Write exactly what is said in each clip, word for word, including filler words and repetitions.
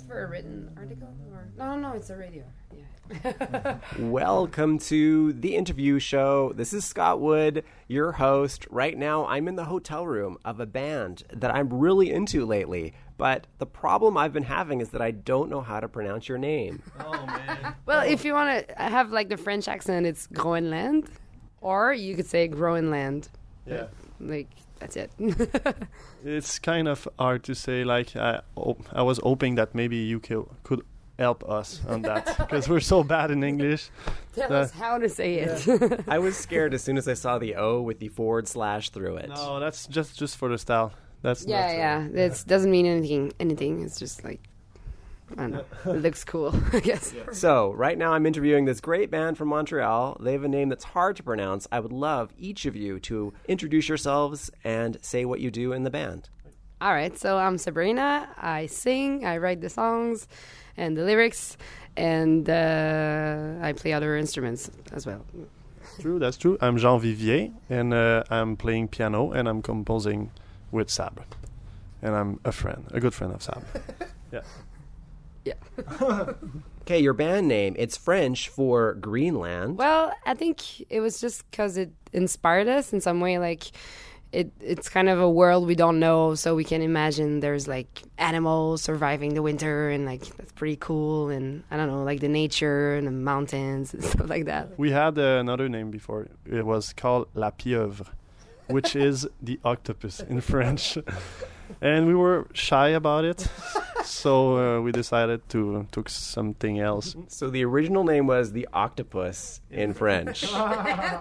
It's for a written article? Or... No, no, it's a radio. Yeah. Welcome to The Interview Show. This is Scott Wood, your host. Right now, I'm in the hotel room of a band that I'm really into lately. But the problem I've been having is that I don't know how to pronounce your name. Oh, man. Well, if you want to have, like, the French accent, it's Groenland. Or you could say Groenland. Yeah. Like... That's it. It's kind of hard to say. Like I, op- I was hoping that maybe you c- could help us on that because we're so bad in English. Tell uh, us how to say it. Yeah. I was scared as soon as I saw the O with the forward slash through it. No, that's just, just for the style. That's yeah, not, yeah. Uh, that yeah. doesn't mean anything. Anything. It's just like. I don't know. It looks cool, I guess. Yeah. So, right now I'm interviewing this great band from Montreal. They have a name that's hard to pronounce. I would love each of you to introduce yourselves and say what you do in the band. All right. So, I'm Sabrina. I sing, I write the songs and the lyrics, and uh, I play other instruments as well. True, that's true. I'm Jean-Vivier, and uh, I'm playing piano, and I'm composing with Sab. And I'm a friend, a good friend of Sab. Yeah. Yeah. Okay, your band name, it's French for Greenland. Well, I think it was just because it inspired us in some way. Like, it, it's kind of a world we don't know, so we can imagine there's, like, animals surviving the winter, and, like, that's pretty cool. And, I don't know, like, the nature and the mountains and stuff like that. We had uh, another name before. It was called La Pieuvre, which is the octopus in French. And we were shy about it. So uh, we decided to took something else. So the original name was the octopus in French. I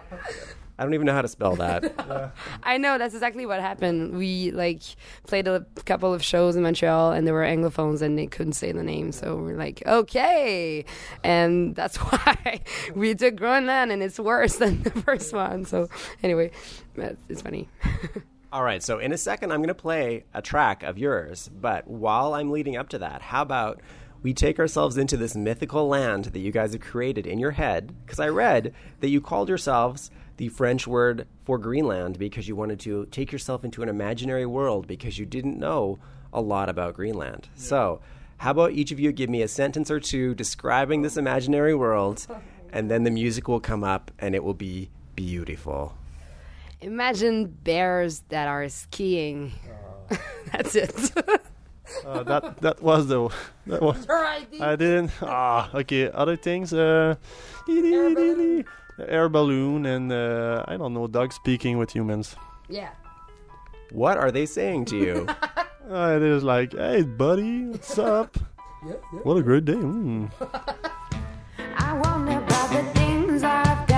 don't even know how to spell that. Yeah. I know, that's exactly what happened. We like played a couple of shows in Montreal, and there were Anglophones, and they couldn't say the name. So we're like, okay, and that's why we took Groenland, and it's worse than the first one. So anyway, it's funny. All right, so in a second, I'm going to play a track of yours. But while I'm leading up to that, how about we take ourselves into this mythical land that you guys have created in your head? Because I read that you called yourselves the French word for Greenland because you wanted to take yourself into an imaginary world because you didn't know a lot about Greenland. Yeah. So how about each of you give me a sentence or two describing this imaginary world, and then the music will come up and it will be beautiful. Imagine bears that are skiing. Uh, That's it. uh, that that was the. That was, Your idea. I didn't. Ah, okay. Other things. Uh, air, balloon. air balloon and uh, I don't know. Dogs speaking with humans. Yeah. What are they saying to you? uh, it is like, hey, buddy, what's up? Yeah, yeah. What a great day. Mm. I wonder about the things I've done.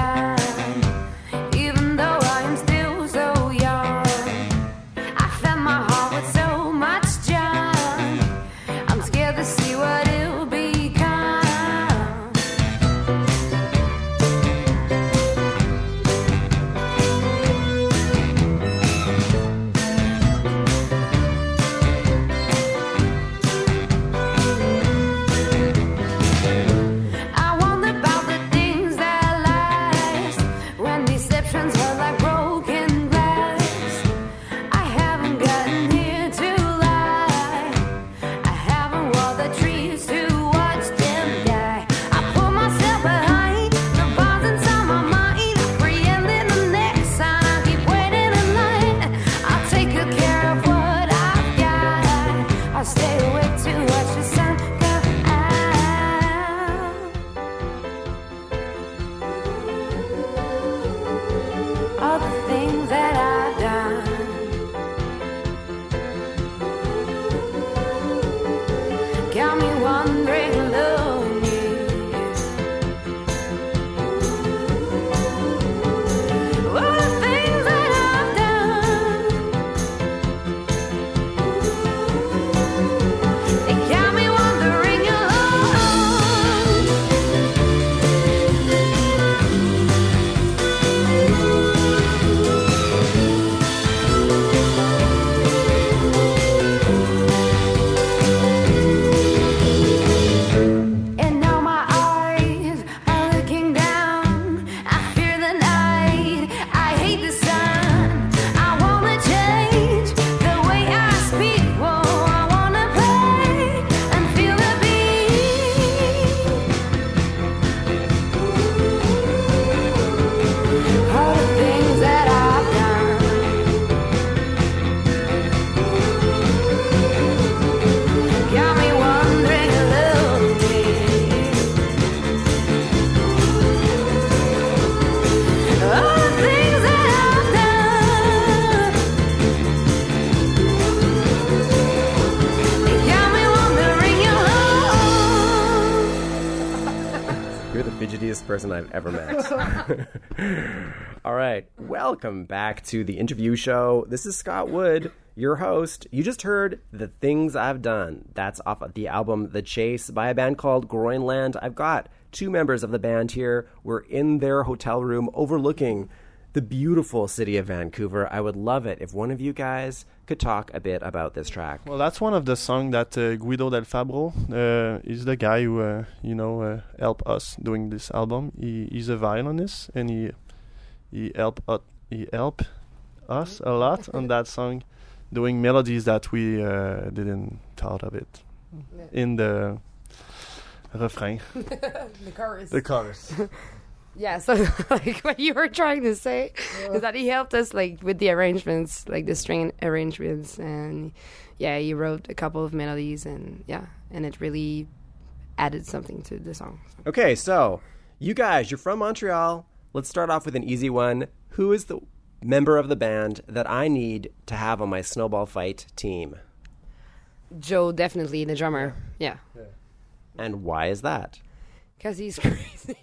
happiest person I've ever met. All right. Welcome back to The Interview Show. This is Scott Wood, your host. You just heard The Things I've Done. That's off of the album The Chase by a band called Groenland. I've got two members of the band here. We're in their hotel room overlooking the beautiful city of Vancouver. I would love it if one of you guys could talk a bit about this track. Well, that's one of the songs that uh, Guido Del Fabro uh, is the guy who, uh, you know, uh, helped us doing this album. He, he's a violinist, and he he helped uh, he helped us a lot on that song, doing melodies that we uh, didn't thought of it in the refrain. the chorus. The chorus. Yeah, so like what you were trying to say yeah. is that he helped us like with the arrangements, like the string arrangements, and yeah, he wrote a couple of melodies, and yeah, and it really added something to the song. So. Okay, so you guys, you're from Montreal. Let's start off with an easy one. Who is the member of the band that I need to have on my snowball fight team? Joe, definitely, the drummer. Yeah. yeah. And why is that? Because he's crazy.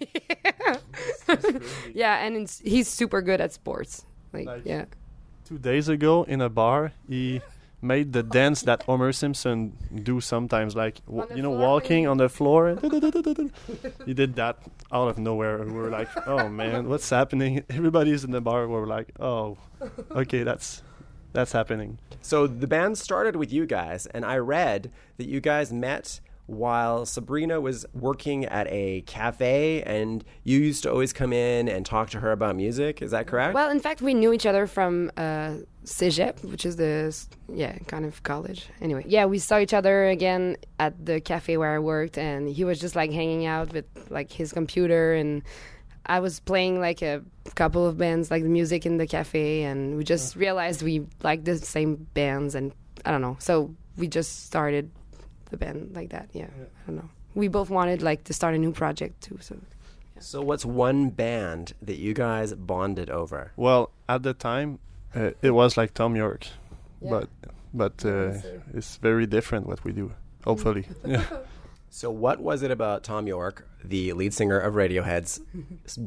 Yeah, and it's, he's super good at sports. Like, like, yeah. Two days ago in a bar, he made the dance that Homer Simpson do sometimes, like w- you know, floor, walking yeah. on the floor. He did that out of nowhere. We were like, "Oh man, what's happening?" Everybody's in the bar. We were like, "Oh, okay, that's." That's happening. So the band started with you guys, and I read that you guys met while Sabrina was working at a cafe, and you used to always come in and talk to her about music. Is that correct? Well, in fact, we knew each other from uh, CEGEP, which is the, yeah, kind of college. Anyway, yeah, we saw each other again at the cafe where I worked, and he was just, like, hanging out with, like, his computer, and I was playing, like, a couple of bands, like, the music in the cafe, and we just yeah. realized we liked the same bands, and I don't know. So we just started the band like that, yeah. yeah. I don't know. We both wanted like to start a new project too. So, yeah. So what's one band that you guys bonded over? Well, at the time, uh, it was like Thom Yorke, yeah. but but uh, it's very different what we do. Hopefully. yeah. So what was it about Thom Yorke, the lead singer of Radiohead's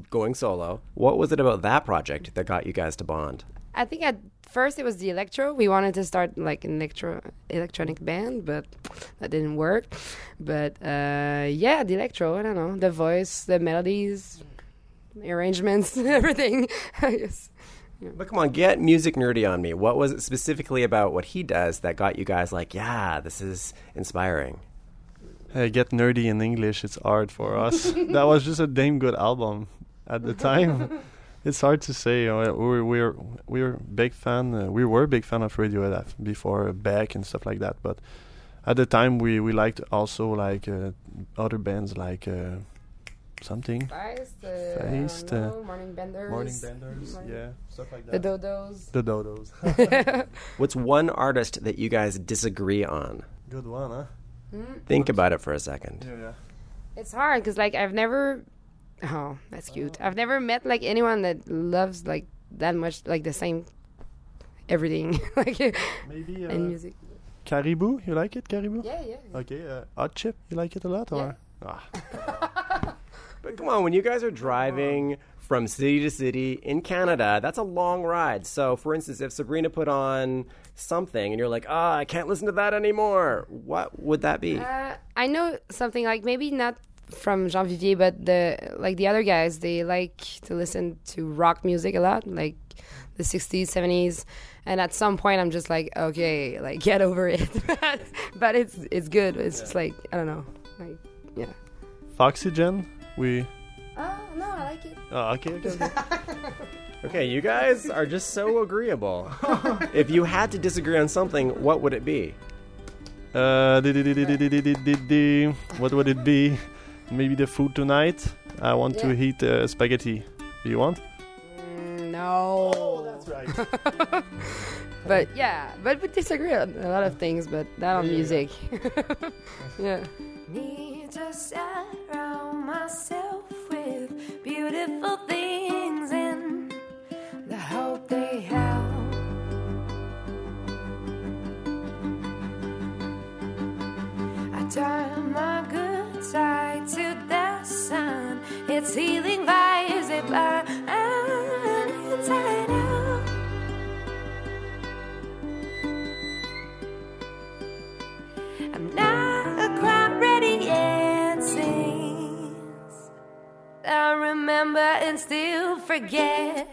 going solo? What was it about that project that got you guys to bond? I think at first it was the electro. We wanted to start like an electro electronic band, but that didn't work. But uh, yeah, the electro, I don't know, the voice, the melodies, the arrangements, everything. I guess. Yeah. But come on, get music nerdy on me. What was it specifically about what he does that got you guys like, yeah, this is inspiring? Hey, get nerdy in English. It's hard for us. That was just a damn good album at the time. It's hard to say. Uh, we're we're we're big fan. Uh, we were big fan of Radiohead before Beck and stuff like that. But at the time, we, we liked also like uh, other bands like uh, something. Spice, uh, Spice uh, no, Morning Benders. Morning Benders, Morning. yeah, stuff like that. The Dodos. The Dodos. What's one artist that you guys disagree on? Good one, huh? Mm. Think about it for a second. Yeah, yeah. It's hard because like I've never. Oh, that's cute. I've never met, like, anyone that loves, like, that much, like, the same everything. like, Maybe, uh, and music. Caribou, you like it, Caribou? Yeah, yeah. yeah. Okay, uh, Hot Chip, you like it a lot, or? Yeah. Ah. But come on, when you guys are driving from city to city in Canada, that's a long ride. So, for instance, if Sabrina put on something and you're like, ah, oh, I can't listen to that anymore, what would that be? Uh, I know something, like, maybe not from Jean-Vivier, but the like the other guys, they like to listen to rock music a lot, like the sixties, seventies, and at some point I'm just like, okay, like get over it. But it's it's good. It's yeah. just like I don't know, like yeah. Foxygen, we. Oh no, I like it. Oh okay, okay. Okay, you guys are just so agreeable. If you had to disagree on something, what would it be? Uh, what would it be? Maybe the food tonight. I want yeah. to eat uh, spaghetti. Do you want? Mm, no. Oh, that's right. But yeah, but we disagree on a lot of things, but not on yeah. music. Yeah. Need to surround myself with beautiful things and the hope they have. I turn my good side to that side. sun. It's healing fires that burn inside out. I'm not quite ready yet, sings I remember and still forget.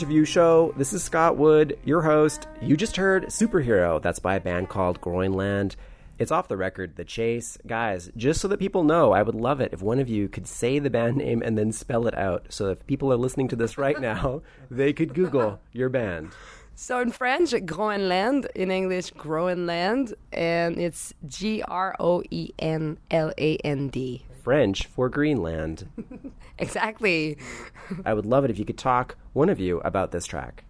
Interview Show. This is Scott Wood, your host. You just heard Superhero. That's by a band called Groenland. It's off the record, The Chase. Guys, just so that people know, I would love it if one of you could say the band name and then spell it out. So if people are listening to this right now, they could Google your band. So in French, Groenland. In English, Groenland. And it's G R O E N L A N D. French for Greenland. Exactly. I would love it if you could talk, one of you, about this track.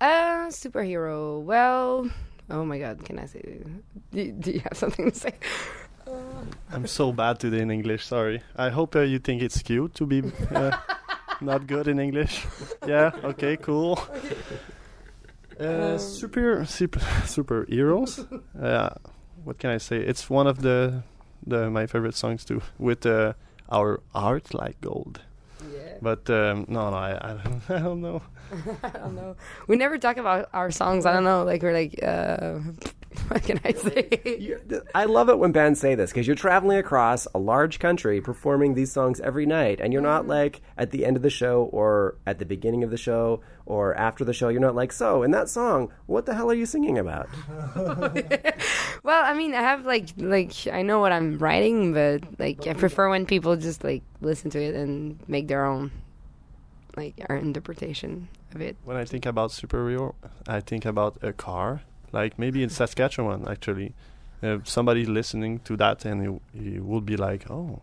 Uh, Superhero. Well, oh my God, can I say this? Do, do you have something to say? Uh. I'm so bad today in English, sorry. I hope uh, you think it's cute to be uh, not good in English. Yeah, okay, cool. Uh, super, super, superheroes. Uh, what can I say? It's one of the... The, my favorite songs too, with uh, our heart like gold. Yeah. But um, no, no, I, I, don't, I don't know. I don't know. We never talk about our songs. I don't know. Like we're like, uh, what can I say? I love it when bands say this because you're traveling across a large country performing these songs every night, and you're not like at the end of the show or at the beginning of the show or after the show. You're not like, so in that song, what the hell are you singing about? Well, I mean, I have like, like I know what I'm writing, but like I prefer when people just like listen to it and make their own, like our interpretation of it. When I think about Superhero, I think about a car. Like maybe in Saskatchewan, actually, uh, somebody listening to that and he, he would be like, "Oh,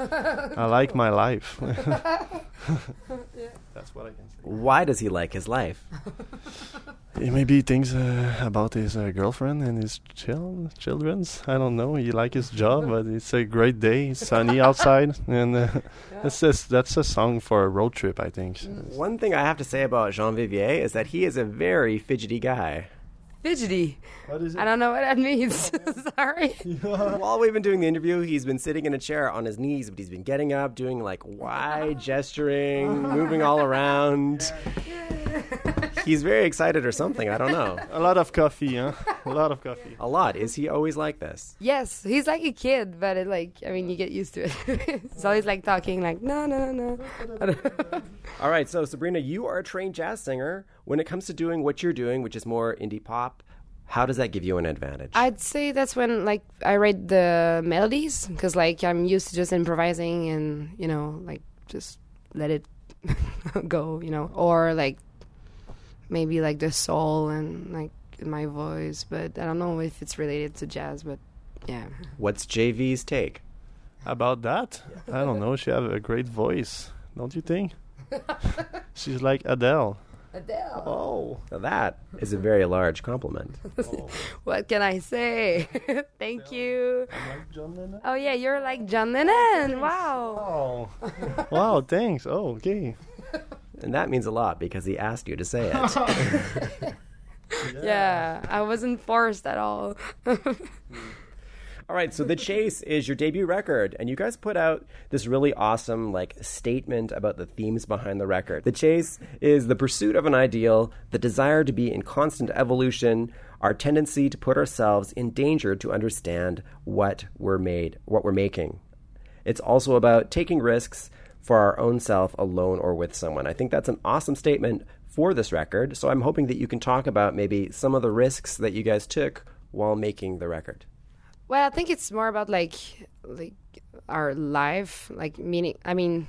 I like my life." That's what I can say. Why does he like his life? Maybe he thinks uh, about his uh, girlfriend and his chil- children's. I don't know. He likes his job, but it's a great day. It's sunny outside. And uh, yeah. that's, just, that's a song for a road trip, I think. Mm. One thing I have to say about Jean-Vivier is that he is a very fidgety guy. Fidgety. What is it? I don't know what that means. Sorry. Yeah. While we've been doing the interview, he's been sitting in a chair on his knees, but he's been getting up, doing like wide gesturing, moving all around. Yeah. He's very excited or something. I don't know. A lot of coffee, huh? A lot of coffee. A lot. Is he always like this? Yes. He's like a kid, but it like, I mean, you get used to it. It's always like talking like, no, no, no. All right. So, Sabrina, you are a trained jazz singer. When it comes to doing what you're doing, which is more indie pop, how does that give you an advantage? I'd say that's when, like, I write the melodies because, like, I'm used to just improvising and, you know, like, just let it go, you know, or like maybe like the soul and like my voice, but I don't know if it's related to jazz, but yeah. What's J V's take about that? I don't know. She have a great voice, don't you think? She's like Adele. Adele. Oh, now that is a very large compliment. Oh. What can I say? Thank Adele. You. I'm like John Lennon. Oh yeah, you're like John Lennon. Wow. Oh. Wow, thanks. Oh, okay. And that means a lot because he asked you to say it. Yeah. Yeah, I wasn't forced at all. All right, so The Chase is your debut record, and you guys put out this really awesome, like, statement about the themes behind the record. The Chase is the pursuit of an ideal, the desire to be in constant evolution, our tendency to put ourselves in danger to understand what we're made, what we're making. It's also about taking risks for our own self, alone or with someone. I think that's an awesome statement for this record, so I'm hoping that you can talk about maybe some of the risks that you guys took while making the record. Well, I think it's more about like like our life, like meaning. I mean,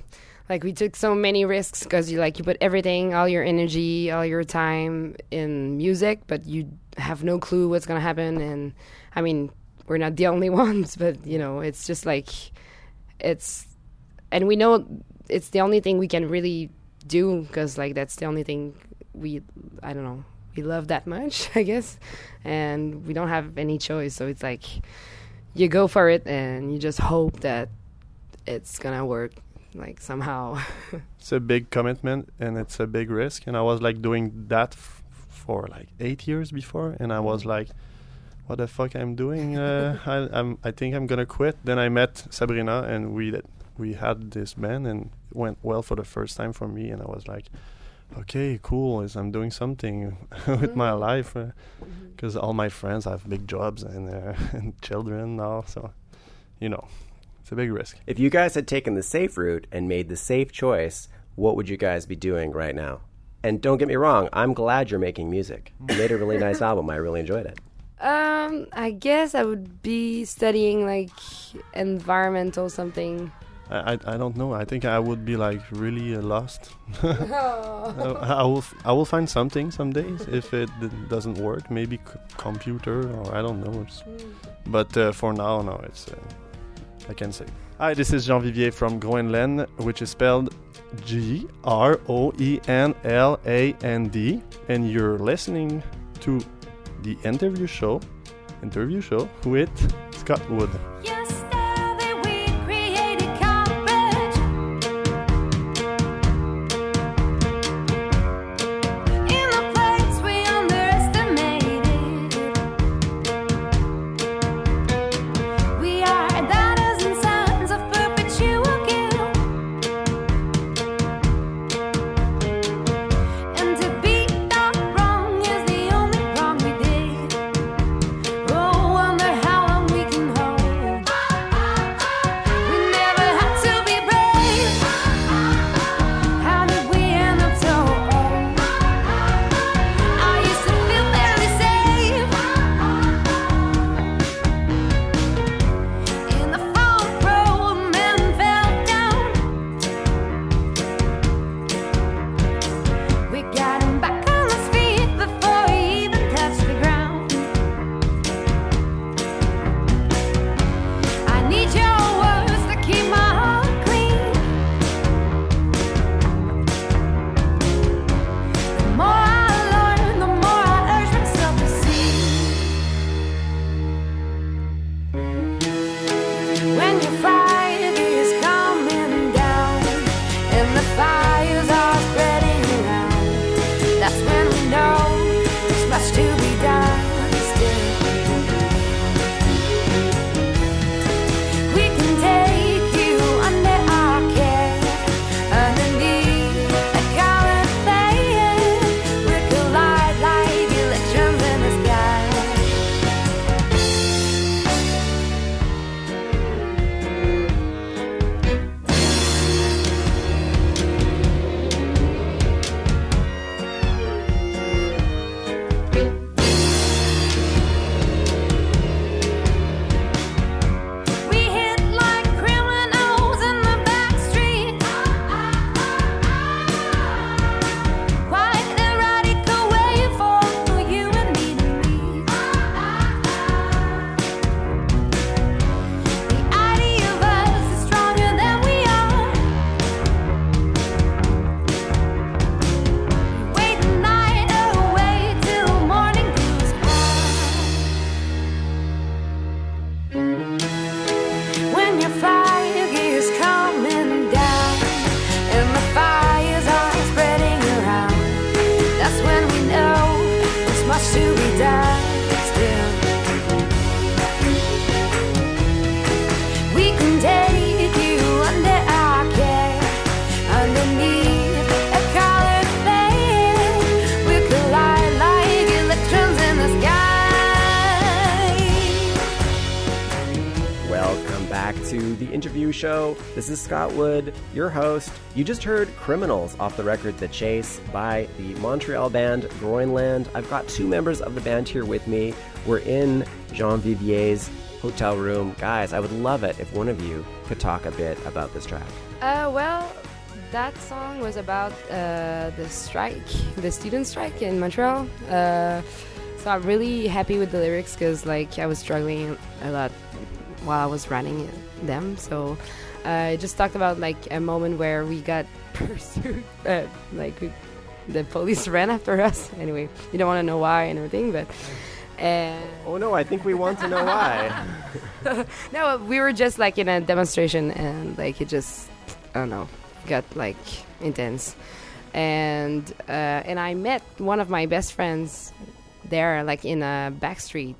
like we took so many risks because you like you put everything, all your energy, all your time in music, but you have no clue what's gonna happen. And I mean, we're not the only ones, but you know, it's just like it's, and we know it's the only thing we can really do because like that's the only thing we, I don't know, we love that much, I guess, and we don't have any choice. So it's like you go for it and you just hope that it's gonna work, like somehow. It's a big commitment and it's a big risk. And I was like doing that f- for like eight years before, and I was like, "What the fuck I'm doing? Uh, I, I'm I think I'm gonna quit." Then I met Sabrina, and we we had this band, and it went well for the first time for me. And I was like, okay, cool, is I'm doing something with my life, because uh, all my friends have big jobs and, uh, and children now, so, you know, it's a big risk. If you guys had taken the safe route and made the safe choice, what would you guys be doing right now? And don't get me wrong, I'm glad you're making music. You made a really nice album. I really enjoyed it. Um, I guess I would be studying, like, environmental something. I, I don't know. I think I would be like really uh, lost. Oh. I, I will f- I will find something some days if it d- doesn't work. Maybe c- computer or I don't know. But uh, for now, no. It's uh, I can say. Hi, this is Jean-Vivier from Groenland, which is spelled G R O E N L A N D, and you're listening to the interview show, interview show with Scott Wood. Yes. Interview Show. This is Scott Wood, your host. You just heard Criminals off the record The Chase by the Montreal band Groenland. I've got two members of the band here with me. We're in Jean-Vivier's hotel room. Guys, I would love it if one of you could talk a bit about this track. Uh, well, that song was about uh, the strike, the student strike in Montreal. Uh, so I'm really happy with the lyrics because, like, I was struggling a lot while I was writing them. So uh, I just talked about, like, a moment where we got pursued, uh, like we, the police ran after us. Anyway, you don't want to know why and everything, but... Uh, oh no, I think we want to know why. No, we were just like in a demonstration and like it just, I don't know, got like intense. And uh, and I met one of my best friends there, like in a back street,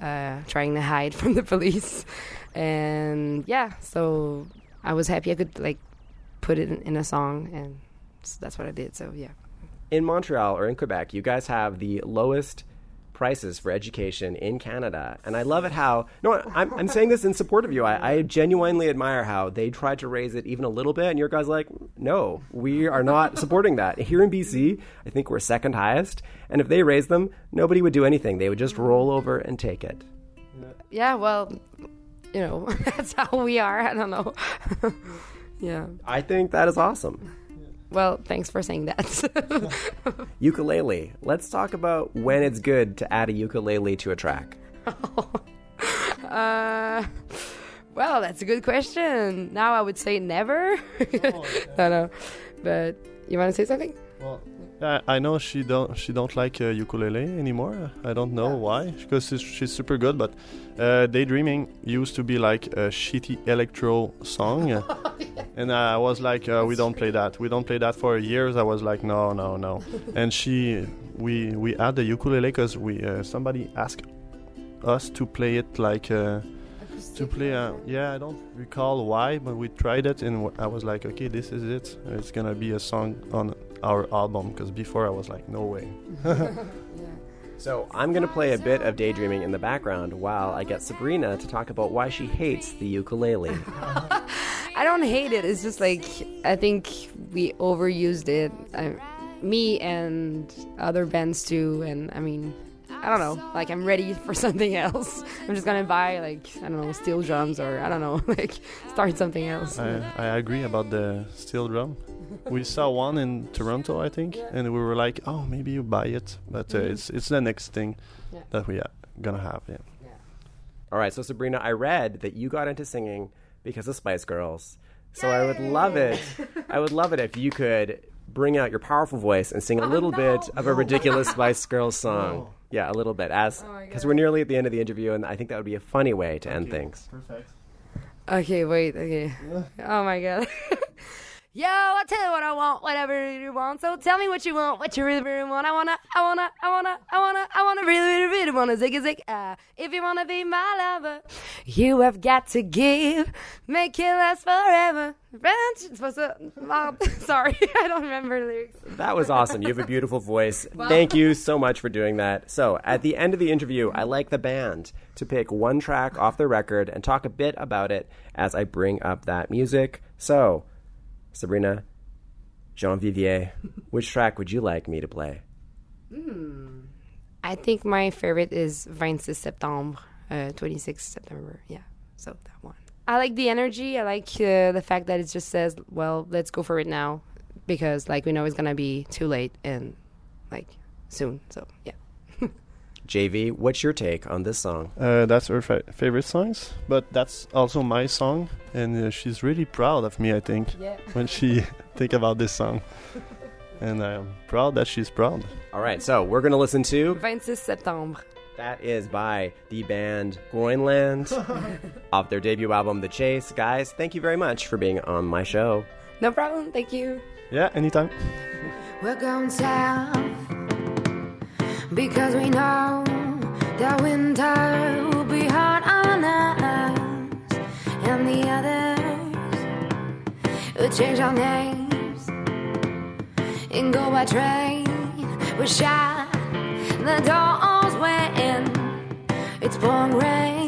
uh, trying to hide from the police. And yeah, so I was happy I could like put it in, in a song, and so that's what I did, so yeah. In Montreal or in Quebec, you guys have the lowest prices for education in Canada. And I love it how, no, I'm, I'm saying this in support of you. I, I genuinely admire how they tried to raise it even a little bit. And your guys like, no, we are not supporting that. Here in B C, I think we're second highest. And if they raise them, nobody would do anything. They would just roll over and take it. Yeah, well, you know, that's how we are. I don't know. Yeah. I think that is awesome. Well, thanks for saying that. Ukulele. Let's talk about when it's good to add a ukulele to a track. Oh. Uh, well, that's a good question. Now I would say never. Oh, yeah. No, no. But you want to say something? Well, I know she don't she don't like uh, ukulele anymore. I don't know yeah. why. Because she's, she's super good. But uh, Daydreaming used to be like a shitty electro song. Oh, yeah. And I was like, uh, we don't play that. We don't play that for years. I was like, no, no, no. And she, we we had the ukulele because we uh, somebody asked us to play it like uh, to play. A, yeah, I don't recall why, but we tried it, and I was like, okay, this is it. It's gonna be a song on our album. Because before I was like, no way. So I'm going to play a bit of Daydreaming in the background while I get Sabrina to talk about why she hates the ukulele. I don't hate it. It's just like, I think we overused it. I, me and other bands too. And I mean, I don't know. Like, I'm ready for something else. I'm just going to buy, like, I don't know, steel drums or I don't know, like, start something else. I, I agree about the steel drum. We saw one in Toronto, I think, yeah. And we were like, "Oh, maybe you buy it," but uh, mm-hmm. it's it's the next thing yeah. that we are gonna have. Yeah. yeah. All right. So Sabrina, I read that you got into singing because of Spice Girls. So Yay! I would love it. I would love it if you could bring out your powerful voice and sing a little oh, no. bit of a ridiculous Spice Girls song. Oh. Yeah, a little bit, as because oh, we're nearly at the end of the interview, and I think that would be a funny way to okay. end things. Perfect. Okay. Wait. Okay. Yeah. Oh my God. Yo, I tell you what I want, whatever you want. So tell me what you want, what you really, really want. I wanna, I wanna, I wanna, I wanna, I wanna really, really, really wanna zig a zig. Uh, if you wanna be my lover, you have got to give, make it last forever. Sorry, I don't remember lyrics. That was awesome. You have a beautiful voice. Wow. Thank you so much for doing that. So at the end of the interview, I like the band to pick one track off the record and talk a bit about it as I bring up that music. So... Sabrina, Jean-Vivier, which track would you like me to play? Mm. I think my favorite is twenty-six September, uh, twenty-six September. Yeah, so that one. I like the energy. I like uh, the fact that it just says, well, let's go for it now because, like, we know it's going to be too late and, like, soon. So, yeah. J V, what's your take on this song? Uh, that's her fa- favorite songs, but that's also my song, and uh, she's really proud of me, I think, yeah. when she think about this song. And I'm proud that she's proud. All right, so we're going to listen to... twenty-six September. That is by the band Groenland off their debut album, The Chase. Guys, thank you very much for being on my show. No problem, thank you. Yeah, anytime. We're going south. Because we know that winter will be hard on us and the others who change our names and go by train. We shut the doors when it's pouring rain.